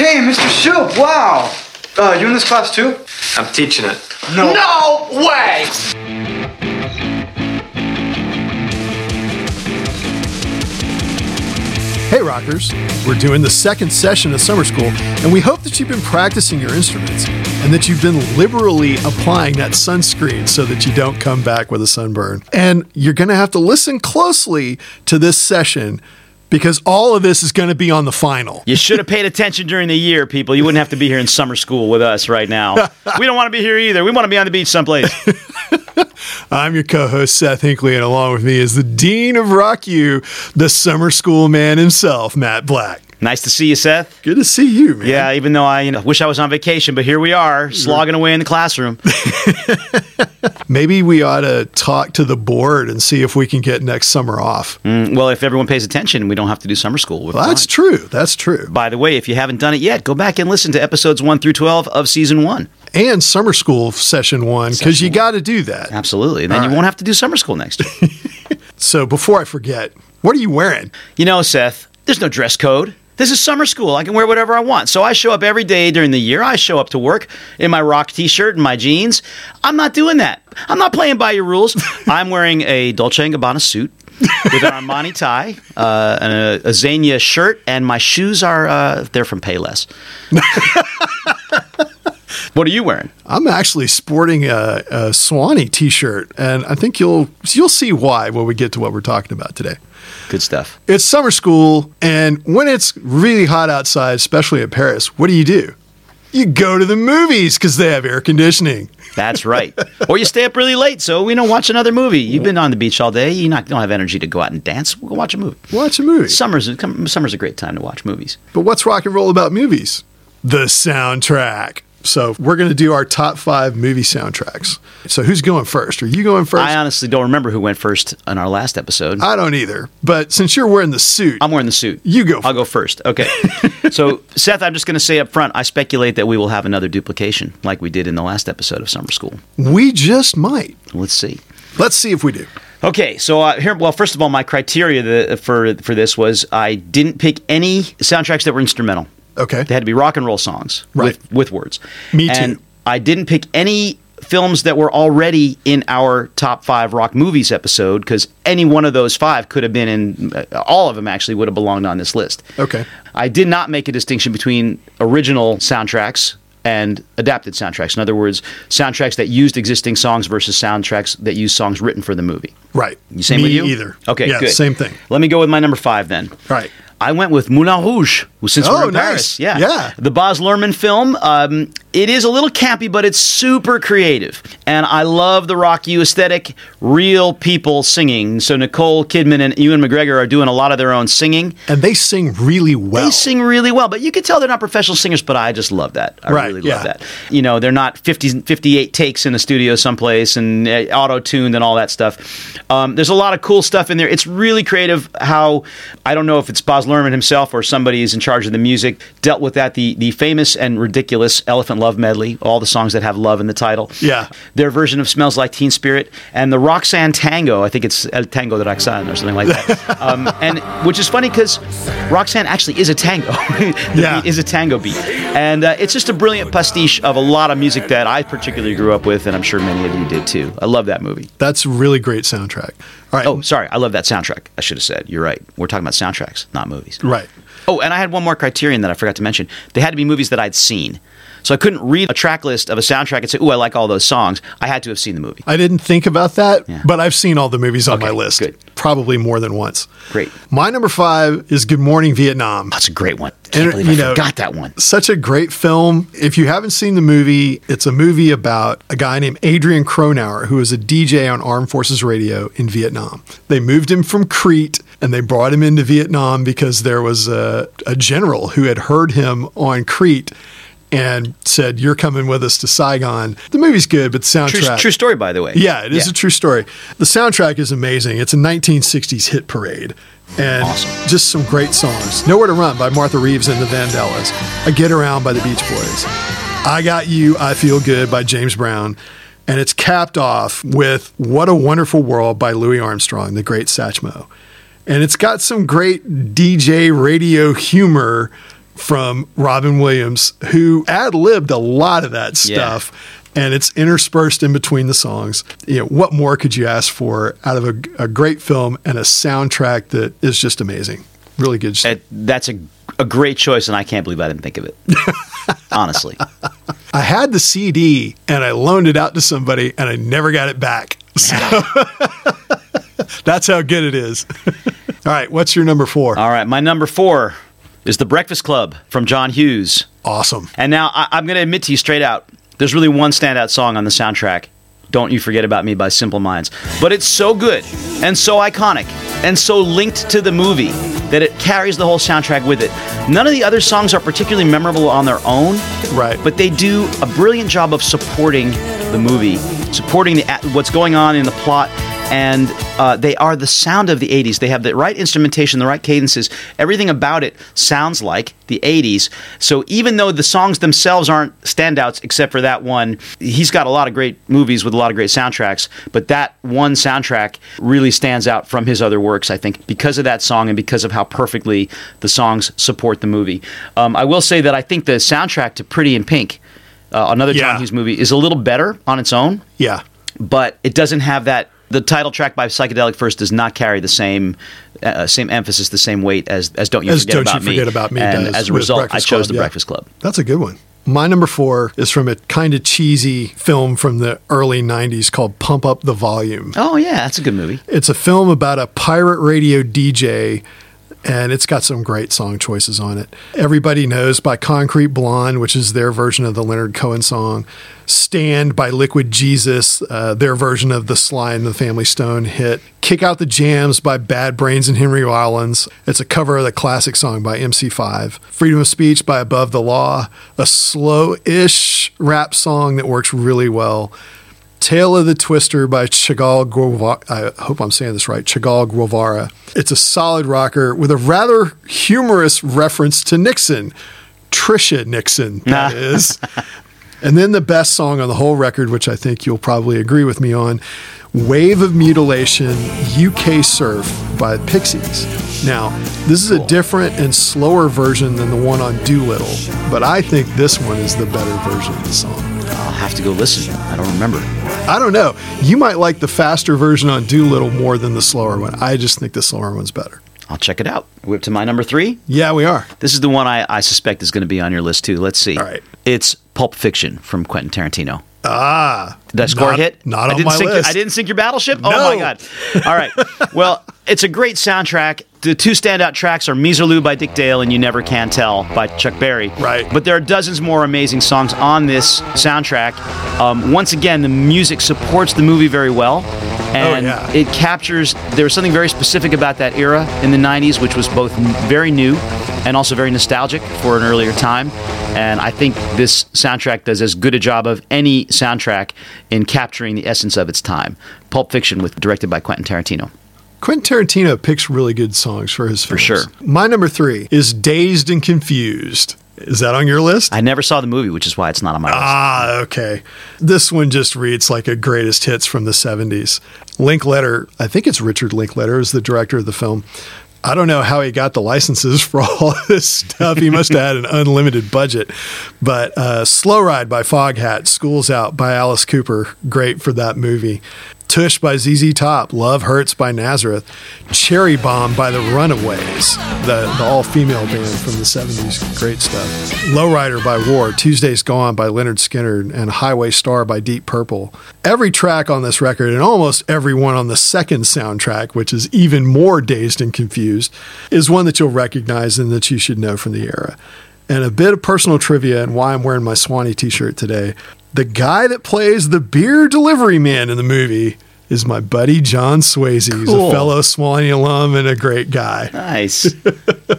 Hey, Mr. Shoop, wow. You in this class too? I'm teaching it. No. No way! Hey rockers, we're doing the second session of summer school, and we hope that you've been practicing your instruments and that you've been liberally applying that sunscreen so that you don't come back with a sunburn. And you're going to have to listen closely to this session, because all of this is going to be on the final. You should have paid attention during the year, people. You wouldn't have to be here in summer school with us right now. We don't want to be here either. We want to be on the beach someplace. I'm your co-host, Seth Hinkley, and along with me is the Dean of Rock U, the summer school man himself, Matt Black. Nice to see you, Seth. Good to see you, man. Yeah, even though I wish I was on vacation, but here we are, slogging away in the classroom. Maybe we ought to talk to the board and see if we can get next summer off. Well, if everyone pays attention, we don't have to do summer school. Well, that's true. That's true. By the way, if you haven't done it yet, go back and listen to episodes 1 through 12 of Season 1. And Summer School Session 1, because you got to do that. Absolutely. And then you won't have to do summer school next year. So before I forget, what are you wearing? You know, Seth, there's no dress code. This is summer school. I can wear whatever I want. So I show up every day during the year. I show up to work in my rock t-shirt and my jeans. I'm not doing that. I'm not playing by your rules. I'm wearing a Dolce & Gabbana suit with an Armani tie, and a Zegna shirt, and my shoes are, they're from Payless. What are you wearing? I'm actually sporting a Swanee t-shirt, and I think you'll see why when we get to what we're talking about today. Good stuff. It's summer school, and when it's really hot outside, especially in Paris, what do? You go to the movies because they have air conditioning. That's right. Or you stay up really late, so we don't watch another movie. You've been on the beach all day. You don't have energy to go out and dance. Go watch a movie. Watch a movie. Summer's a great time to watch movies. But what's rock and roll about movies? The soundtrack. So we're going to do our top 5 movie soundtracks. So who's going first? Are you going first? I honestly don't remember who went first on our last episode. I don't either. But since you're wearing the suit. I'm wearing the suit. You go first. I'll go first. Okay. So, Seth, I'm just going to say up front, I speculate that we will have another duplication like we did in the last episode of Summer School. We just might. Let's see. Let's see if we do. Okay, so first of all, my criteria for this was I didn't pick any soundtracks that were instrumental. Okay. They had to be rock and roll songs with words. Me too. And I didn't pick any films that were already in our top 5 rock movies episode, because any one of those 5 could have been in, all of them actually would have belonged on this list. Okay. I did not make a distinction between original soundtracks and adapted soundtracks. In other words, soundtracks that used existing songs versus soundtracks that used songs written for the movie. Right. Same with you? Me either. Okay, yeah, good. Same thing. Let me go with my number 5 then. All right. I went with Moulin Rouge, since we're in Paris. Yeah. The Baz Luhrmann film. It is a little campy, but it's super creative. And I love the Rock U aesthetic, real people singing. So Nicole Kidman and Ewan McGregor are doing a lot of their own singing. And they sing really well. But you can tell they're not professional singers, but I just love that. I really love that. You know, they're not 58 takes in a studio someplace and auto-tuned and all that stuff. There's a lot of cool stuff in there. It's really creative how, I don't know if it's Baz Luhrmann himself or somebody is in charge of the music, dealt with that. The famous and ridiculous Elephant Love Medley, all the songs that have love in the title. Yeah. Their version of Smells Like Teen Spirit, and the Roxanne Tango, I think it's El Tango de Roxanne or something like that. And which is funny because Roxanne actually is a tango. Beat is a tango beat. And it's just a brilliant pastiche of a lot of music that I particularly grew up with, and I'm sure many of you did too. I love that movie. That's a really great soundtrack. All right. Oh, sorry. I love that soundtrack. I should have said. You're right. We're talking about soundtracks, not movies. Right. Oh, and I had one more criterion that I forgot to mention. They had to be movies that I'd seen. So I couldn't read a track list of a soundtrack and say, ooh, I like all those songs. I had to have seen the movie. I didn't think about that, but I've seen all the movies on my list. Good. Probably more than once. Great. My number 5 is Good Morning Vietnam. That's a great one. I forgot that one. Such a great film. If you haven't seen the movie, it's a movie about a guy named Adrian Cronauer, who is a DJ on Armed Forces Radio in Vietnam. They moved him from Crete, and they brought him into Vietnam because there was a general who had heard him on Crete and said, you're coming with us to Saigon. The movie's good, but the soundtrack... True story, by the way. Yeah, it is a true story. The soundtrack is amazing. It's a 1960s hit parade. And just some great songs. Nowhere to Run by Martha Reeves and the Vandellas. I Get Around by the Beach Boys. I Got You, I Feel Good by James Brown. And it's capped off with What a Wonderful World by Louis Armstrong, the great Satchmo. And it's got some great DJ radio humor from Robin Williams, who ad-libbed a lot of that stuff. Yeah. And it's interspersed in between the songs. You know, what more could you ask for out of a great film and a soundtrack that is just amazing? Really good stuff. That's a great choice, and I can't believe I didn't think of it. Honestly. I had the CD, and I loaned it out to somebody, and I never got it back. So that's how good it is. All right, what's your number four? All right, my number four is The Breakfast Club from John Hughes. Awesome. And now I'm going to admit to you straight out, there's really one standout song on the soundtrack, Don't You Forget About Me by Simple Minds. But it's so good and so iconic and so linked to the movie that it carries the whole soundtrack with it. None of the other songs are particularly memorable on their own, right? But they do a brilliant job of supporting the movie, supporting what's going on in the plot, and they are the sound of the 80s. They have the right instrumentation, the right cadences. Everything about it sounds like the 80s. So even though the songs themselves aren't standouts, except for that one, he's got a lot of great movies with a lot of great soundtracks, but that one soundtrack really stands out from his other works, I think, because of that song and because of how perfectly the songs support the movie. I will say that I think the soundtrack to Pretty in Pink, another John Hughes movie, is a little better on its own. Yeah. But it doesn't have that. The title track by Psychedelic Furs does not carry the same emphasis, the same weight as Don't You Forget About Me. And as a result, I chose The Breakfast Club. That's a good one. My number four is from a kind of cheesy film from the early 90s called Pump Up the Volume. Oh, yeah. That's a good movie. It's a film about a pirate radio DJ, and it's got some great song choices on it. Everybody Knows by Concrete Blonde, which is their version of the Leonard Cohen song. Stand by Liquid Jesus, their version of the Sly and the Family Stone hit. Kick Out the Jams by Bad Brains and Henry Rollins. It's a cover of the classic song by MC5. Freedom of Speech by Above the Law. A slow-ish rap song that works really well. Tale of the Twister by Chagall Guevara. I hope I'm saying this right. Chagall Guevara. It's a solid rocker with a rather humorous reference to Nixon. Trisha Nixon, that is. And then the best song on the whole record, which I think you'll probably agree with me on, Wave of Mutilation, UK Surf by Pixies. Now, this is a different and slower version than the one on Doolittle, but I think this one is the better version of the song. I'll have to go listen. I don't remember. I don't know. You might like the faster version on Doolittle more than the slower one. I just think the slower one's better. I'll check it out. We're up to my number three? Yeah, we are. This is the one I suspect is going to be on your list, too. Let's see. All right. It's Pulp Fiction from Quentin Tarantino. Ah. Did that score hit? Not on my list. I didn't sink your battleship? No. Oh, my God. All right. Well, it's a great soundtrack. The two standout tracks are Miserlou by Dick Dale and You Never Can Tell by Chuck Berry. Right. But there are dozens more amazing songs on this soundtrack. Once again, the music supports the movie very well. And it captures, there was something very specific about that era in the 90s, which was both very new and also very nostalgic for an earlier time. And I think this soundtrack does as good a job of any soundtrack in capturing the essence of its time. Pulp Fiction, directed by Quentin Tarantino. Quentin Tarantino picks really good songs for his films. For sure. My number three is Dazed and Confused. Is that on your list? I never saw the movie, which is why it's not on my list. Ah, okay. This one just reads like a greatest hits from the 70s. Linkletter, I think it's Richard Linkletter, is the director of the film. I don't know how he got the licenses for all this stuff. He must have had an unlimited budget. But Slow Ride by Foghat, School's Out by Alice Cooper, great for that movie. Tush by ZZ Top, Love Hurts by Nazareth, Cherry Bomb by The Runaways, the all-female band from the 70s, great stuff. Lowrider by War, Tuesday's Gone by Lynyrd Skynyrd, and Highway Star by Deep Purple. Every track on this record, and almost every one on the second soundtrack, which is even more Dazed and Confused, is one that you'll recognize and that you should know from the era. And a bit of personal trivia and why I'm wearing my Swanee t-shirt today. The guy that plays the beer delivery man in the movie is my buddy John Swayze. Cool. He's a fellow Swanee alum and a great guy. Nice.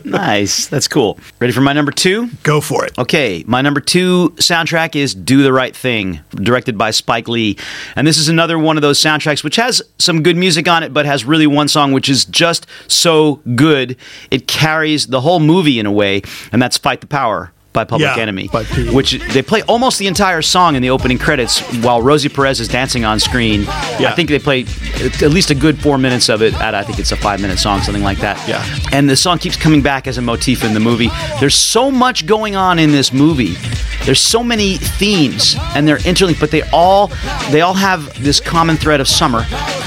Nice. That's cool. Ready for my number two? Go for it. Okay. My number two soundtrack is Do the Right Thing, directed by Spike Lee. And this is another one of those soundtracks which has some good music on it, but has really one song which is just so good. It carries the whole movie in a way, and that's Fight the Power by Public Enemy, which they play almost the entire song in the opening credits while Rosie Perez is dancing on screen. Yeah. I think they play at least a good 4 minutes of it. I think it's a 5-minute song, something like that. Yeah. And the song keeps coming back as a motif in the movie. There's so much going on in this movie. There's so many themes, and they're interlinked, but they all have this common thread of summer,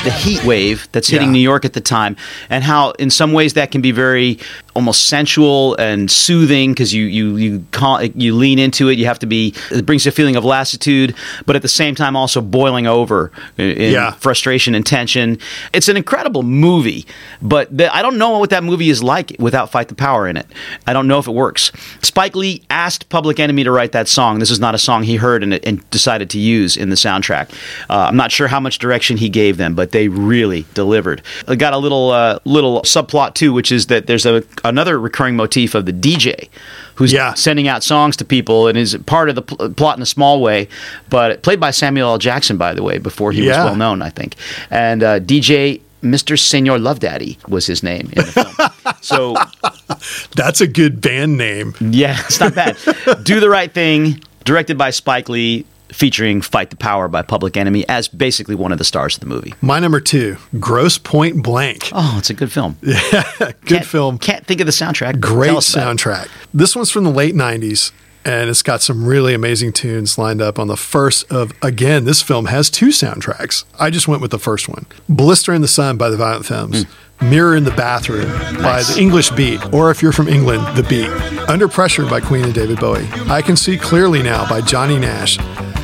the heat wave that's hitting New York at the time, and how in some ways that can be very almost sensual and soothing because you lean into it. You have to be. It brings you a feeling of lassitude, but at the same time also boiling over in frustration and tension. It's an incredible movie, but I don't know what that movie is like without Fight the Power in it. I don't know if it works. Spike Lee asked Public Enemy to write that song. This is not a song he heard and decided to use in the soundtrack. I'm not sure how much direction he gave them, but they really delivered. I got a little subplot too, which is that there's another recurring motif of the DJ who's sending out songs to people and is part of the plot in a small way, but played by Samuel L. Jackson, by the way, before he was well known, I think. And DJ Mr. Senor Love Daddy was his name in the film. So that's a good band name. Yeah, it's not bad. Do the Right Thing, directed by Spike Lee, featuring Fight the Power by Public Enemy as basically one of the stars of the movie. My number two, Grosse Pointe Blank. Oh, it's a good film. Yeah, good film. Can't think of the soundtrack. Great soundtrack. This one's from the late 90s, and it's got some really amazing tunes lined up on the first of, again, this film has two soundtracks. I just went with the first one. Blister in the Sun by the Violent Femmes. Mirror in the Bathroom by The English Beat, or if you're from England, The Beat. Under Pressure by Queen and David Bowie. I Can See Clearly Now by Johnny Nash.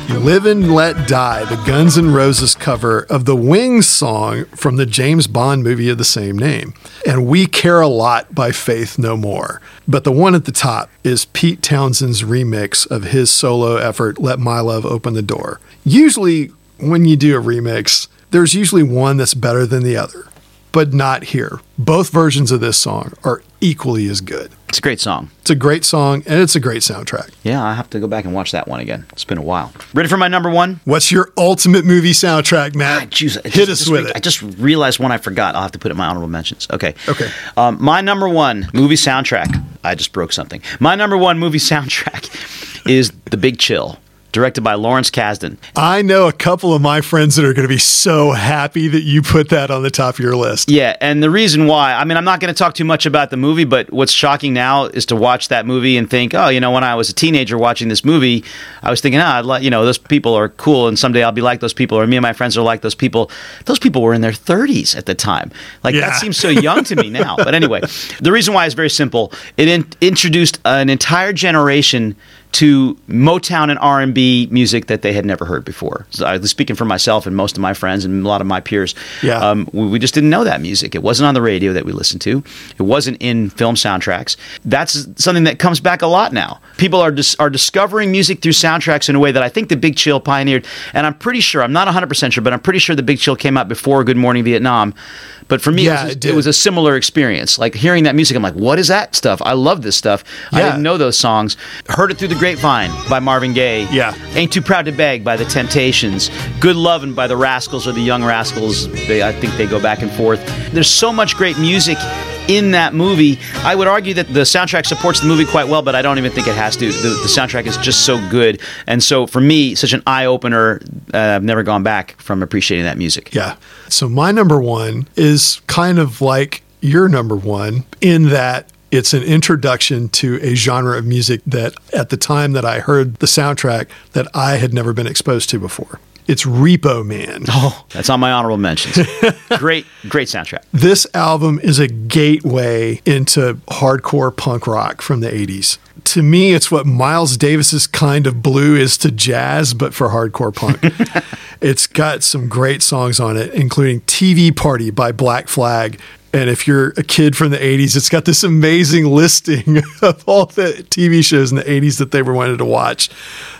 Live and Let Die, the Guns N' Roses cover of the Wings song from the James Bond movie of the same name. And We Care a Lot by Faith No More. But the one at the top is Pete Townshend's remix of his solo effort, Let My Love Open the Door. Usually when you do a remix, there's usually one that's better than the other. But not here. Both versions of this song are equally as good. It's a great song. It's a great song, and it's a great soundtrack. Yeah, I have to go back and watch that one again. It's been a while. Ready for my number one? What's your ultimate movie soundtrack, Matt? Hit us with it. I just realized one I forgot. I'll have to put it in my honorable mentions. Okay. My number one movie soundtrack. I just broke something. My number one movie soundtrack is The Big Chill, directed by Lawrence Kasdan. I know a couple of my friends that are going to be so happy that you put that on the top of your list. Yeah, and the reason why, I mean, I'm not going to talk too much about the movie, but what's shocking now is to watch that movie and think, oh, you know, when I was a teenager watching this movie, I was thinking, those people are cool and someday I'll be like those people, or me and my friends are like those people. Those people were in their 30s at the time. That seems so young to me now. But anyway, the reason why is very simple. It introduced an entire generation to Motown and R&B music that they had never heard before. So I was speaking for myself and most of my friends and a lot of my peers. Yeah. We just didn't know that music. It wasn't on the radio that we listened to. It wasn't in film soundtracks. That's something that comes back a lot now. People are discovering music through soundtracks in a way that I think The Big Chill pioneered. And I'm pretty sure, I'm not 100% sure, but I'm pretty sure The Big Chill came out before Good Morning Vietnam. But for me, it was a similar experience. Like hearing that music, I'm like, what is that stuff? I love this stuff. Yeah. I didn't know those songs. Heard it through the Grapevine by Marvin Gaye. Yeah. Ain't Too Proud to Beg by The Temptations. Good Lovin' by The Rascals or The Young Rascals. I think they go back and forth. There's so much great music in that movie. I would argue that the soundtrack supports the movie quite well, but I don't even think it has to. The soundtrack is just so good. And so for me, such an eye-opener. I've never gone back from appreciating that music. Yeah. So my number one is kind of like your number one in that it's an introduction to a genre of music that at the time that I heard the soundtrack that I had never been exposed to before. It's Repo Man. Oh, that's on my honorable mentions. Great soundtrack. This album is a gateway into hardcore punk rock from the 80s. To me, it's what Miles Davis's Kind of Blue is to jazz, but for hardcore punk. It's got some great songs on it, including TV Party by Black Flag. And if you're a kid from the 80s, it's got this amazing listing of all the TV shows in the 80s that they were wanted to watch.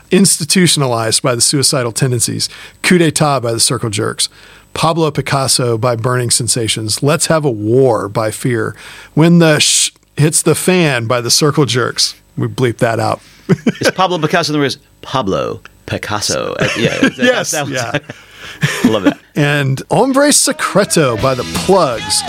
Institutionalized by the Suicidal Tendencies. Coup d'etat by the Circle Jerks. Pablo Picasso by Burning Sensations. Let's Have a War by Fear. When the Shh Hits the Fan by the Circle Jerks. We bleep that out. It's Pablo Picasso. There is Pablo Picasso. Yes. That was, yeah. Love that. And Hombre Secreto by The Plugs.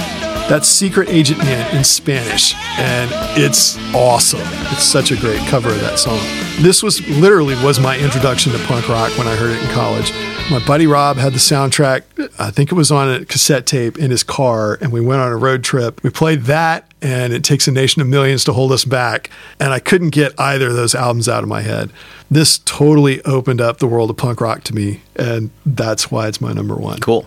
That's Secret Agent Man in Spanish, and it's awesome. It's such a great cover of that song. This was literally my introduction to punk rock when I heard it in college. My buddy Rob had the soundtrack, I think it was on a cassette tape in his car, and we went on a road trip. We played that and It Takes a Nation of Millions to Hold Us Back, and I couldn't get either of those albums out of my head. This totally opened up the world of punk rock to me, and that's why it's my number one. Cool.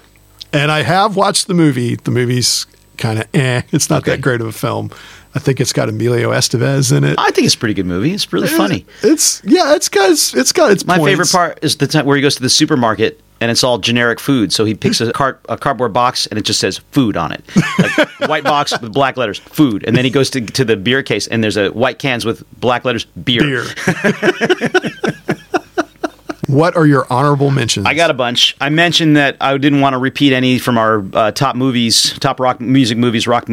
And I have watched the movie. The movie's kind of It's not that great of a film. I think it's got Emilio Estevez in it. I think it's a pretty good movie. It's really funny. It's got its My points. Favorite part is the time where he goes to the supermarket and it's all generic food. So he picks a cardboard box and it just says food on it. Like white box with black letters, food. And then he goes to the beer case and there's a white cans with black letters, beer. What are your honorable mentions? I got a bunch. I mentioned that I didn't want to repeat any from our top rock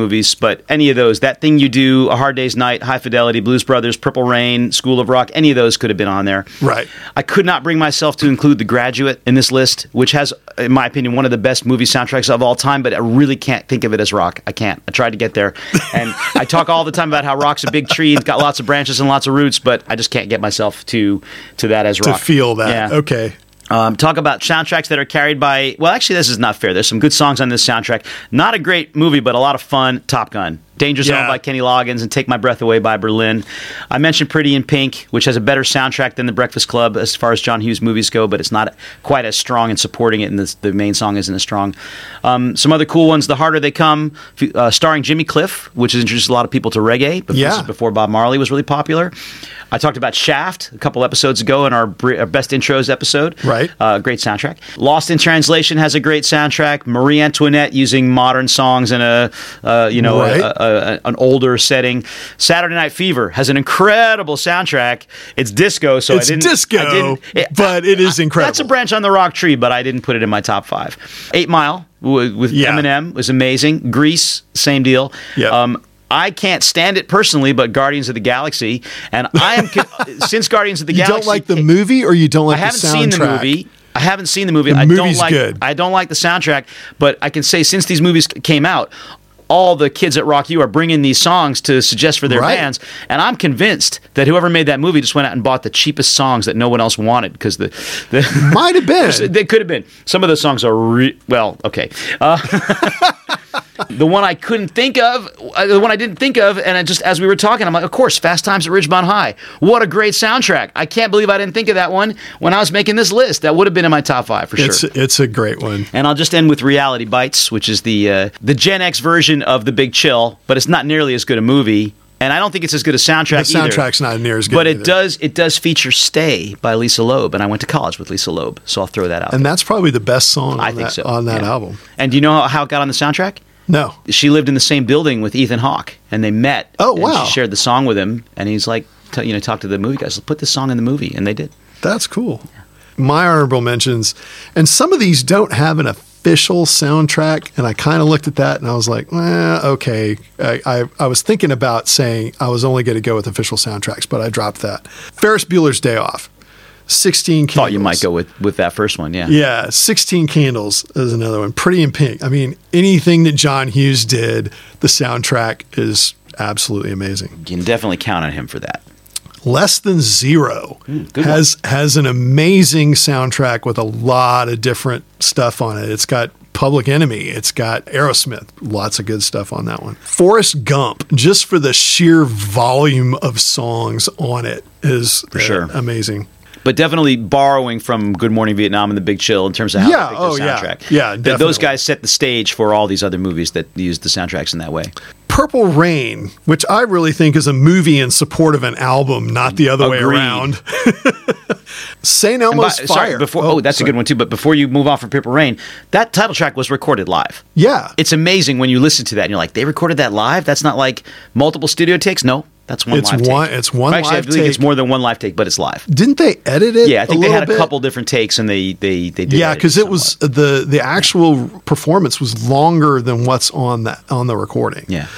movies, but any of those, That Thing You Do, A Hard Day's Night, High Fidelity, Blues Brothers, Purple Rain, School of Rock, any of those could have been on there. Right. I could not bring myself to include The Graduate in this list, which has, in my opinion, one of the best movie soundtracks of all time, but I really can't think of it as rock. I can't. I tried to get there. And I talk all the time about how rock's a big tree. It's got lots of branches and lots of roots, but I just can't get myself to that as rock. To feel that. Yeah. Okay. Talk about soundtracks that are carried by... Well, actually, this is not fair. There's some good songs on this soundtrack. Not a great movie, but a lot of fun. Top Gun. Danger Zone by Kenny Loggins and Take My Breath Away by Berlin. I mentioned Pretty in Pink, which has a better soundtrack than The Breakfast Club as far as John Hughes movies go, but it's not quite as strong in supporting it, and the main song isn't as strong. Some other cool ones, The Harder They Come, starring Jimmy Cliff, which has introduced a lot of people to reggae, but this is before Bob Marley was really popular. I talked about Shaft a couple episodes ago in our Best Intros episode. Right. Great soundtrack. Lost in Translation has a great soundtrack. Marie Antoinette using modern songs in an older setting. Saturday Night Fever has an incredible soundtrack. It's disco, so it is incredible. That's a branch on the rock tree, but I didn't put it in my top five. 8 Mile with Eminem was amazing. Grease, same deal. Yep. I can't stand it personally, but Guardians of the Galaxy, and I am since Guardians of the Galaxy. You don't like the movie, or you don't like the soundtrack? I haven't seen the movie. The movie's good. I don't like the soundtrack, but I can say since these movies came out, all the kids at Rock U are bringing these songs to suggest for their bands, and I'm convinced that whoever made that movie just went out and bought the cheapest songs that no one else wanted, because the might have been. They could have been. Some of those songs are okay. The one I didn't think of, and I just as we were talking, I'm like, of course, Fast Times at Ridgemont High. What a great soundtrack. I can't believe I didn't think of that one when I was making this list. That would have been in my top five for sure. It's a great one. And I'll just end with Reality Bites, which is the Gen X version of The Big Chill, but it's not nearly as good a movie. And I don't think it's as good a soundtrack either. The soundtrack's not near as good. But it does feature Stay by Lisa Loeb, and I went to college with Lisa Loeb, so I'll throw that out. And that's probably the best song on that album. And do you know how it got on the soundtrack? No. She lived in the same building with Ethan Hawke, and they met. Oh, wow. And she shared the song with him, and he's like, talked to the movie guys, put this song in the movie, and they did. That's cool. Yeah. My honorable mentions, and some of these don't have an official soundtrack, and I kind of looked at that and I was like, okay. I was thinking about saying I was only going to go with official soundtracks, but I dropped that. Ferris Bueller's Day Off, 16 Candles. Thought you might go with that first one, yeah. Yeah, 16 Candles is another one. Pretty in Pink. I mean, anything that John Hughes did, the soundtrack is absolutely amazing. You can definitely count on him for that. Less Than Zero has an amazing soundtrack with a lot of different stuff on it. It's got Public Enemy. It's got Aerosmith. Lots of good stuff on that one. Forrest Gump, just for the sheer volume of songs on it, is amazing. But definitely borrowing from Good Morning Vietnam and The Big Chill in terms of how they picked the soundtrack. Yeah, definitely. Those guys set the stage for all these other movies that used the soundtracks in that way. Purple Rain, which I really think is a movie in support of an album, not the other way around. St. Elmo's Fire. Sorry, a good one too. But before you move on from Purple Rain, that title track was recorded live. Yeah. It's amazing when you listen to that and you're like, they recorded that live? That's not like multiple studio takes? No. That's one live take. It's one live take. Actually, I believe it's more than one live take, but it's live. Didn't they edit it? Yeah, I think they had a couple different takes, and they did. Yeah, because it was the actual performance was longer than what's on the recording. Yeah,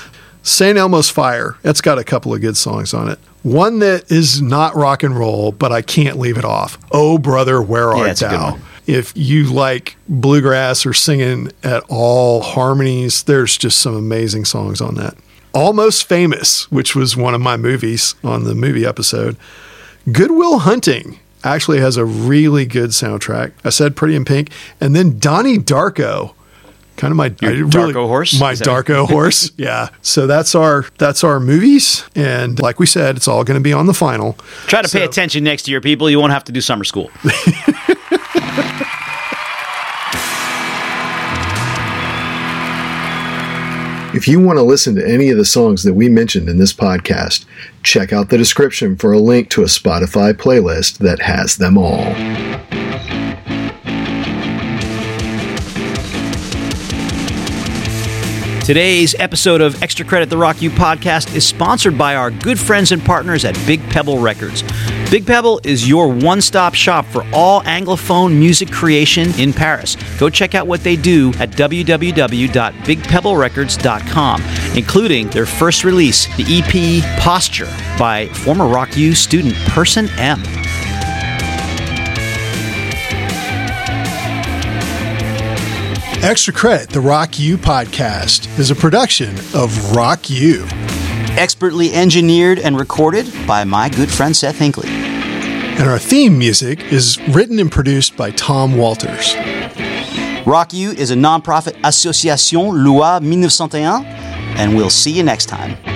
St. Elmo's Fire. It's got a couple of good songs on it. One that is not rock and roll, but I can't leave it off. Oh brother, where art thou? if you like bluegrass or singing at all, harmonies, there's just some amazing songs on that. Almost Famous, which was one of my movies on the movie episode. Good Will Hunting actually has a really good soundtrack. I said Pretty in Pink. And then Donnie Darko. Kind of my Darko horse. My Darko horse. Yeah. So that's our movies. And like we said, it's all going to be on the final. Try to pay attention next year, people. You won't have to do summer school. If you want to listen to any of the songs that we mentioned in this podcast, check out the description for a link to a Spotify playlist that has them all. Today's episode of Extra Credit The Rock You podcast is sponsored by our good friends and partners at Big Pebble Records. Big Pebble is your one-stop shop for all Anglophone music creation in Paris. Go check out what they do at www.bigpebblerecords.com, including their first release, the EP Posture, by former Rock U student Person M. Extra Credit, the Rock U podcast, is a production of Rock U. Expertly engineered and recorded by my good friend Seth Hinkley. And our theme music is written and produced by Tom Walters. Rock U is a nonprofit association Loi 1901, and we'll see you next time.